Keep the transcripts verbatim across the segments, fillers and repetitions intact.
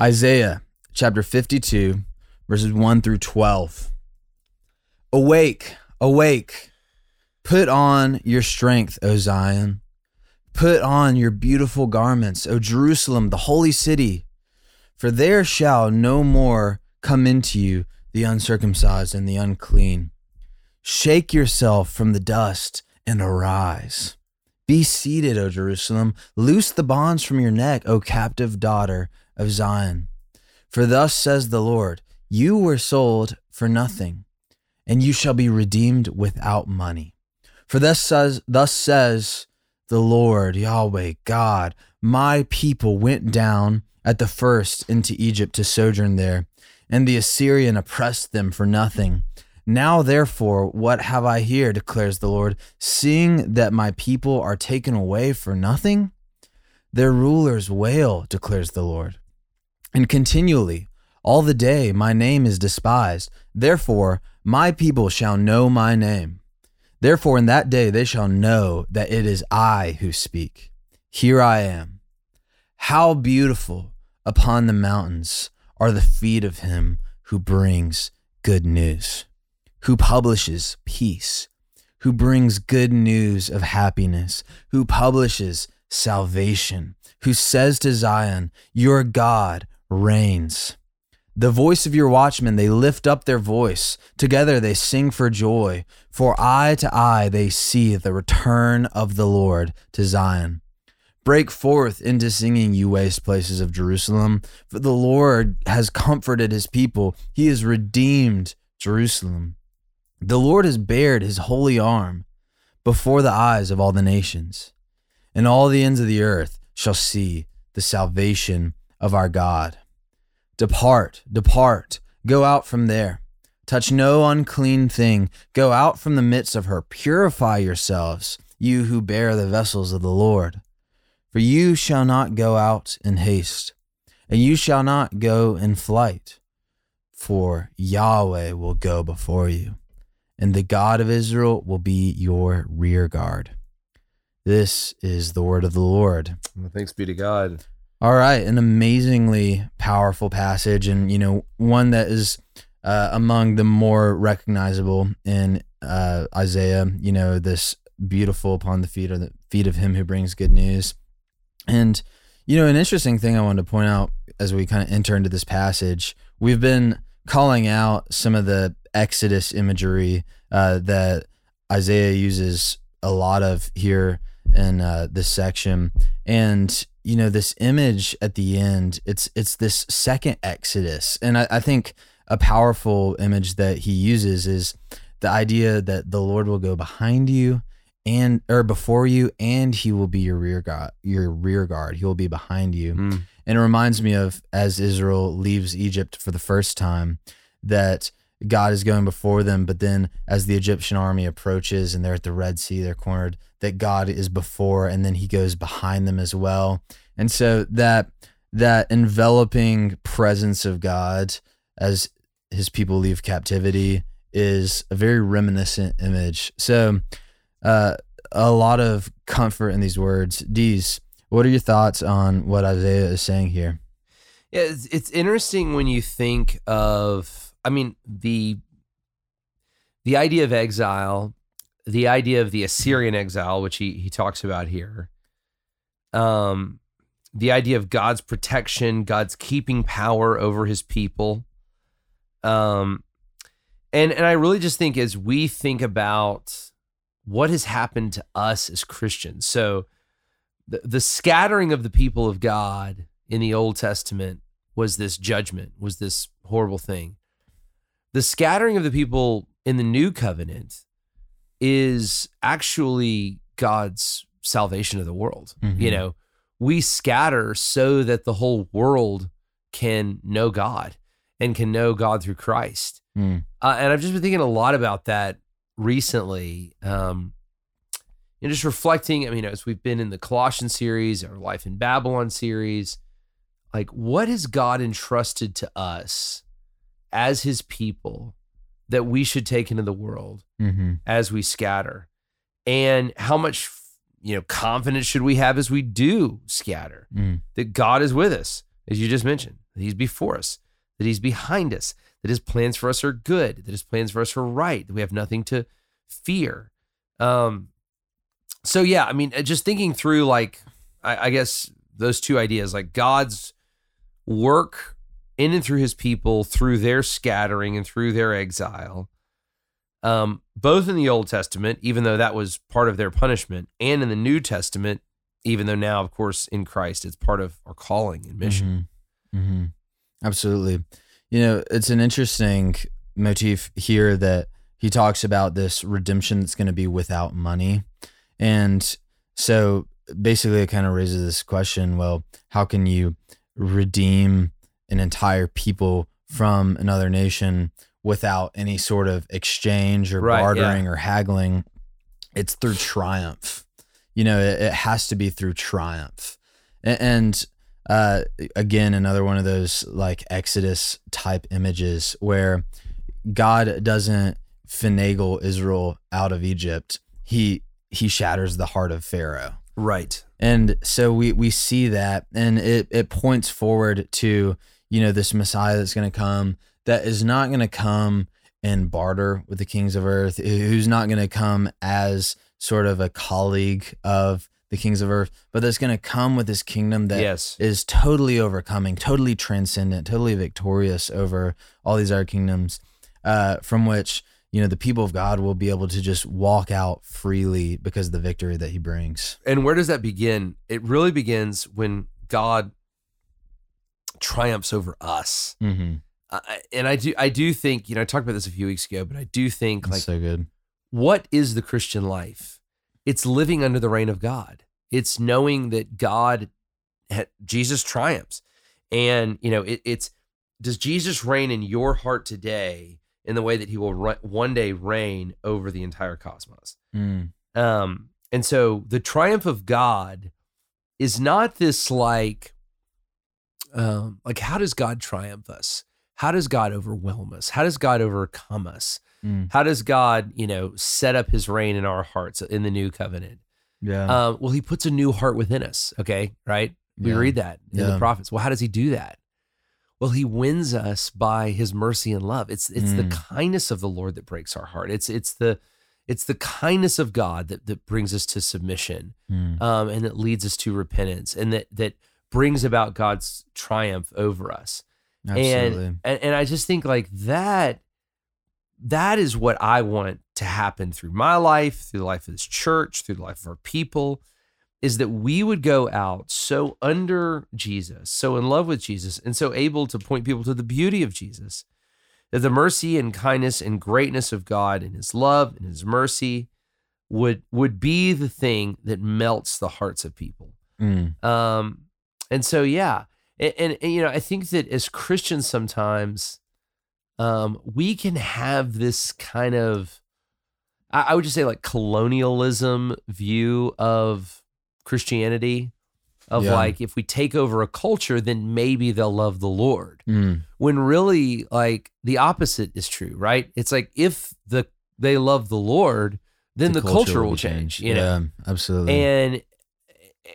Isaiah chapter fifty-two, verses one through twelve. Awake, awake, put on your strength, O Zion. Put on your beautiful garments, O Jerusalem, the holy city. For there shall no more come into you the uncircumcised and the unclean. Shake yourself from the dust and arise. Be seated, O Jerusalem. Loose the bonds from your neck, O captive daughter of Zion. For thus says the Lord, you were sold for nothing, and you shall be redeemed without money. For thus says, thus says the Lord, Yahweh, God, my people went down at the first into Egypt to sojourn there, and the Assyrian oppressed them for nothing. Now, therefore, what have I here, declares the Lord, seeing that my people are taken away for nothing? Their rulers wail, declares the Lord. And continually, all the day, my name is despised. Therefore, my people shall know my name. Therefore, in that day, they shall know that it is I who speak. Here I am. How beautiful upon the mountains are the feet of him who brings good news, who publishes peace, who brings good news of happiness, who publishes salvation, who says to Zion, your God reigns. The voice of your watchmen, they lift up their voice. Together they sing for joy. For eye to eye they see the return of the Lord to Zion. Break forth into singing, you waste places of Jerusalem. For the Lord has comforted his people. He has redeemed Jerusalem. The Lord has bared his holy arm before the eyes of all the nations, and all the ends of the earth shall see the salvation of our God. Depart, depart, go out from there. Touch no unclean thing. Go out from the midst of her. Purify yourselves, you who bear the vessels of the Lord. For you shall not go out in haste, and you shall not go in flight. For Yahweh will go before you, and the God of Israel will be your rear guard. This is the word of the Lord. Well, thanks be to God. All right. An amazingly powerful passage, and, you know, one that is uh, among the more recognizable in uh, Isaiah, you know, this beautiful upon the feet of the feet of him who brings good news. And, you know, an interesting thing I wanted to point out as we kind of enter into this passage, we've been calling out some of the Exodus imagery uh, that Isaiah uses a lot of here in uh, this section. And, you know, this image at the end, it's it's this second Exodus. And I, I think a powerful image that he uses is the idea that the Lord will go behind you and or before you, and he will be your rear guard, your rear guard. He will be behind you. Mm. And it reminds me of, as Israel leaves Egypt for the first time, that God is going before them, but then as the Egyptian army approaches and they're at the Red Sea, they're cornered, that God is before, and then he goes behind them as well. And so that that enveloping presence of God as his people leave captivity is a very reminiscent image. So uh, a lot of comfort in these words. Dees, what are your thoughts on what Isaiah is saying here? Yeah, it's, it's interesting when you think of, I mean, the the idea of exile, the idea of the Assyrian exile, which he he talks about here, um, the idea of God's protection, God's keeping power over his people. Um, and, and I really just think as we think about what has happened to us as Christians, so the, the scattering of the people of God in the Old Testament was this judgment, was this horrible thing. The scattering of the people in the new covenant is actually God's salvation of the world. Mm-hmm. You know, we scatter so that the whole world can know God and can know God through Christ. Mm. Uh, and I've just been thinking a lot about that recently. Um, and just reflecting, I mean, as we've been in the Colossian series, our Life in Babylon series, like, what has God entrusted to us as his people that we should take into the world mm-hmm. as we scatter? And how much, you know, confidence should we have as we do scatter mm. that God is with us as you just mentioned, that he's before us, that he's behind us, that his plans for us are good, that his plans for us are right, that we have nothing to fear. Um, so yeah, I mean, just thinking through, like, I, I guess those two ideas, like God's work in and through his people, through their scattering and through their exile, um, both in the Old Testament, even though that was part of their punishment, and in the New Testament, even though now, of course, in Christ, it's part of our calling and mission. Mm-hmm. Mm-hmm. Absolutely. You know, it's an interesting motif here that he talks about this redemption that's going to be without money. And so basically it kind of raises this question, well, how can you redeem an entire people from another nation without any sort of exchange or right, bartering yeah. or haggling? It's through triumph. You know, it, it has to be through triumph. And, and uh, again, another one of those like Exodus type images where God doesn't finagle Israel out of Egypt. He he shatters the heart of Pharaoh. Right. And so we we see that, and it it points forward to, you know, this Messiah that's going to come, that is not going to come and barter with the kings of earth, who's not going to come as sort of a colleague of the kings of earth, but that's going to come with this kingdom that yes. is totally overcoming, totally transcendent, totally victorious over all these other kingdoms, uh, from which, you know, the people of God will be able to just walk out freely because of the victory that he brings. And where does that begin? It really begins when God triumphs over us. Mm-hmm. Uh, and I do, I do think, you know, I talked about this a few weeks ago, but I do think That's like, so good. What is the Christian life? It's living under the reign of God. It's knowing that God, Jesus triumphs. And, you know, it, it's, does Jesus reign in your heart today in the way that he will one day reign over the entire cosmos? Mm. Um, and so the triumph of God is not this like, um, like how does God triumph us? How does God overwhelm us? How does God overcome us? Mm. How does God, you know, set up his reign in our hearts in the new covenant? Yeah. Um, well, he puts a new heart within us, okay, right? We yeah. read that in yeah. the prophets. Well, how does he do that? Well, he wins us by his mercy and love. It's it's mm. the kindness of the Lord that breaks our heart. It's it's the it's the kindness of God that that brings us to submission, mm. um, and that leads us to repentance, and that that brings about God's triumph over us. Absolutely. And, and and I just think like that that is what I want to happen through my life, through the life of this church, through the life of our people, is that we would go out so under Jesus, so in love with Jesus, and so able to point people to the beauty of Jesus, that the mercy and kindness and greatness of God and his love and his mercy would would be the thing that melts the hearts of people. Mm. Um, and so, yeah, and, and, and you know, I think that as Christians sometimes um, we can have this kind of, I, I would just say like colonialism view of Christianity, of yeah. like, if we take over a culture, then maybe they'll love the Lord. Mm. When really like the opposite is true, right? It's like, if the they love the Lord, then the, the culture, culture will change, change, you yeah, know? Absolutely. And,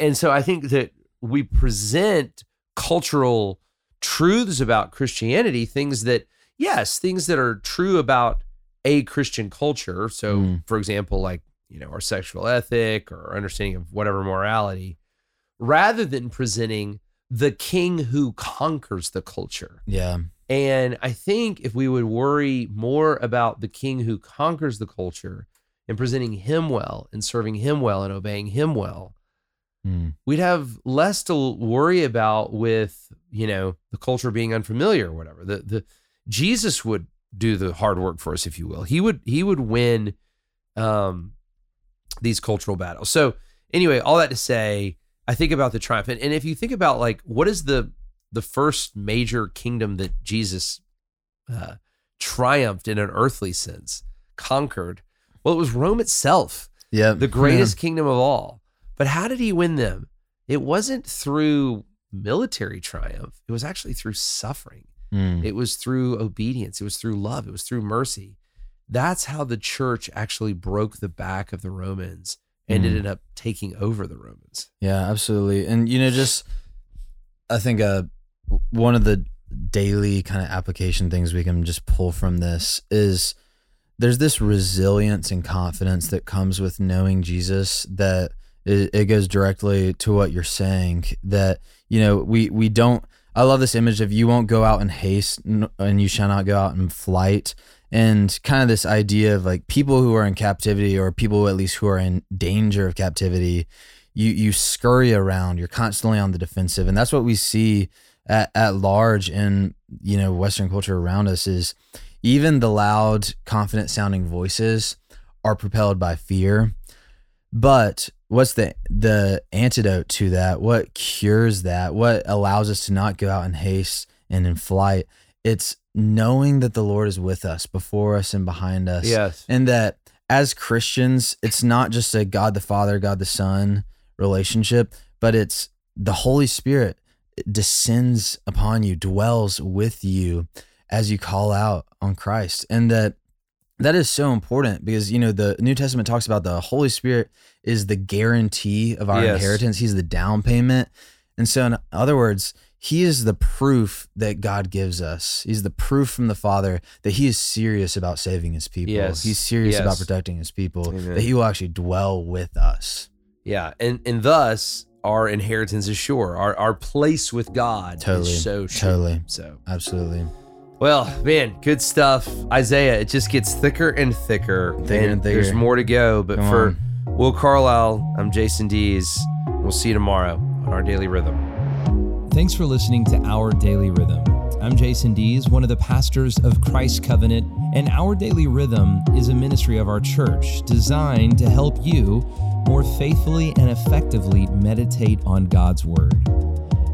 and so I think that we present cultural truths about Christianity, things that, yes, things that are true about a Christian culture. So mm. for example, like, you know, our sexual ethic or understanding of whatever morality, rather than presenting the king who conquers the culture. Yeah. And I think if we would worry more about the king who conquers the culture and presenting him well and serving him well and obeying him well, mm. we'd have less to worry about with, you know, the culture being unfamiliar or whatever. The the Jesus would do the hard work for us, if you will. He would he would win um these cultural battles. So anyway, all that to say, I think about the triumph. And, and if you think about like, what is the the first major kingdom that Jesus uh, triumphed in an earthly sense, conquered? Well, it was Rome itself, yeah, the greatest yeah. kingdom of all. But how did he win them? It wasn't through military triumph. It was actually through suffering. Mm. It was through obedience. It was through love. It was through mercy. That's how the church actually broke the back of the Romans and mm. ended up taking over the Romans. Yeah, absolutely. And, you know, just, I think a one of the daily kind of application things we can just pull from this is there's this resilience and confidence that comes with knowing Jesus, that it, it goes directly to what you're saying, that, you know, we, we don't, I love this image of you won't go out in haste and you shall not go out in flight. And kind of this idea of like people who are in captivity, or people at least who are in danger of captivity, you you scurry around, you're constantly on the defensive. And that's what we see at, at large in, you know, Western culture around us, is even the loud, confident sounding voices are propelled by fear. But what's the the antidote to that? What cures that? What allows us to not go out in haste and in flight? It's knowing that the Lord is with us, before us and behind us. Yes. And that as Christians, it's not just a God the Father, God the Son relationship, but it's the Holy Spirit descends upon you, dwells with you as you call out on Christ. And that that is so important, because, you know, the New Testament talks about the Holy Spirit is the guarantee of our yes. inheritance. He's the down payment. And so in other words, he is the proof that God gives us. He's the proof from the Father that he is serious about saving his people. Yes. He's serious yes. about protecting his people, Amen. That he will actually dwell with us. Yeah. And and thus our inheritance is sure. Our our place with God totally. is so sure. Totally. So absolutely. Well, man, good stuff. Isaiah, it just gets thicker and thicker. Thicker and, and thicker. There's more to go. But Come for on. Will Carlisle, I'm Jason Dees. We'll see you tomorrow on Our Daily Rhythm. Thanks for listening to Our Daily Rhythm. I'm Jason Dees, one of the pastors of Christ Covenant, and Our Daily Rhythm is a ministry of our church designed to help you more faithfully and effectively meditate on God's Word.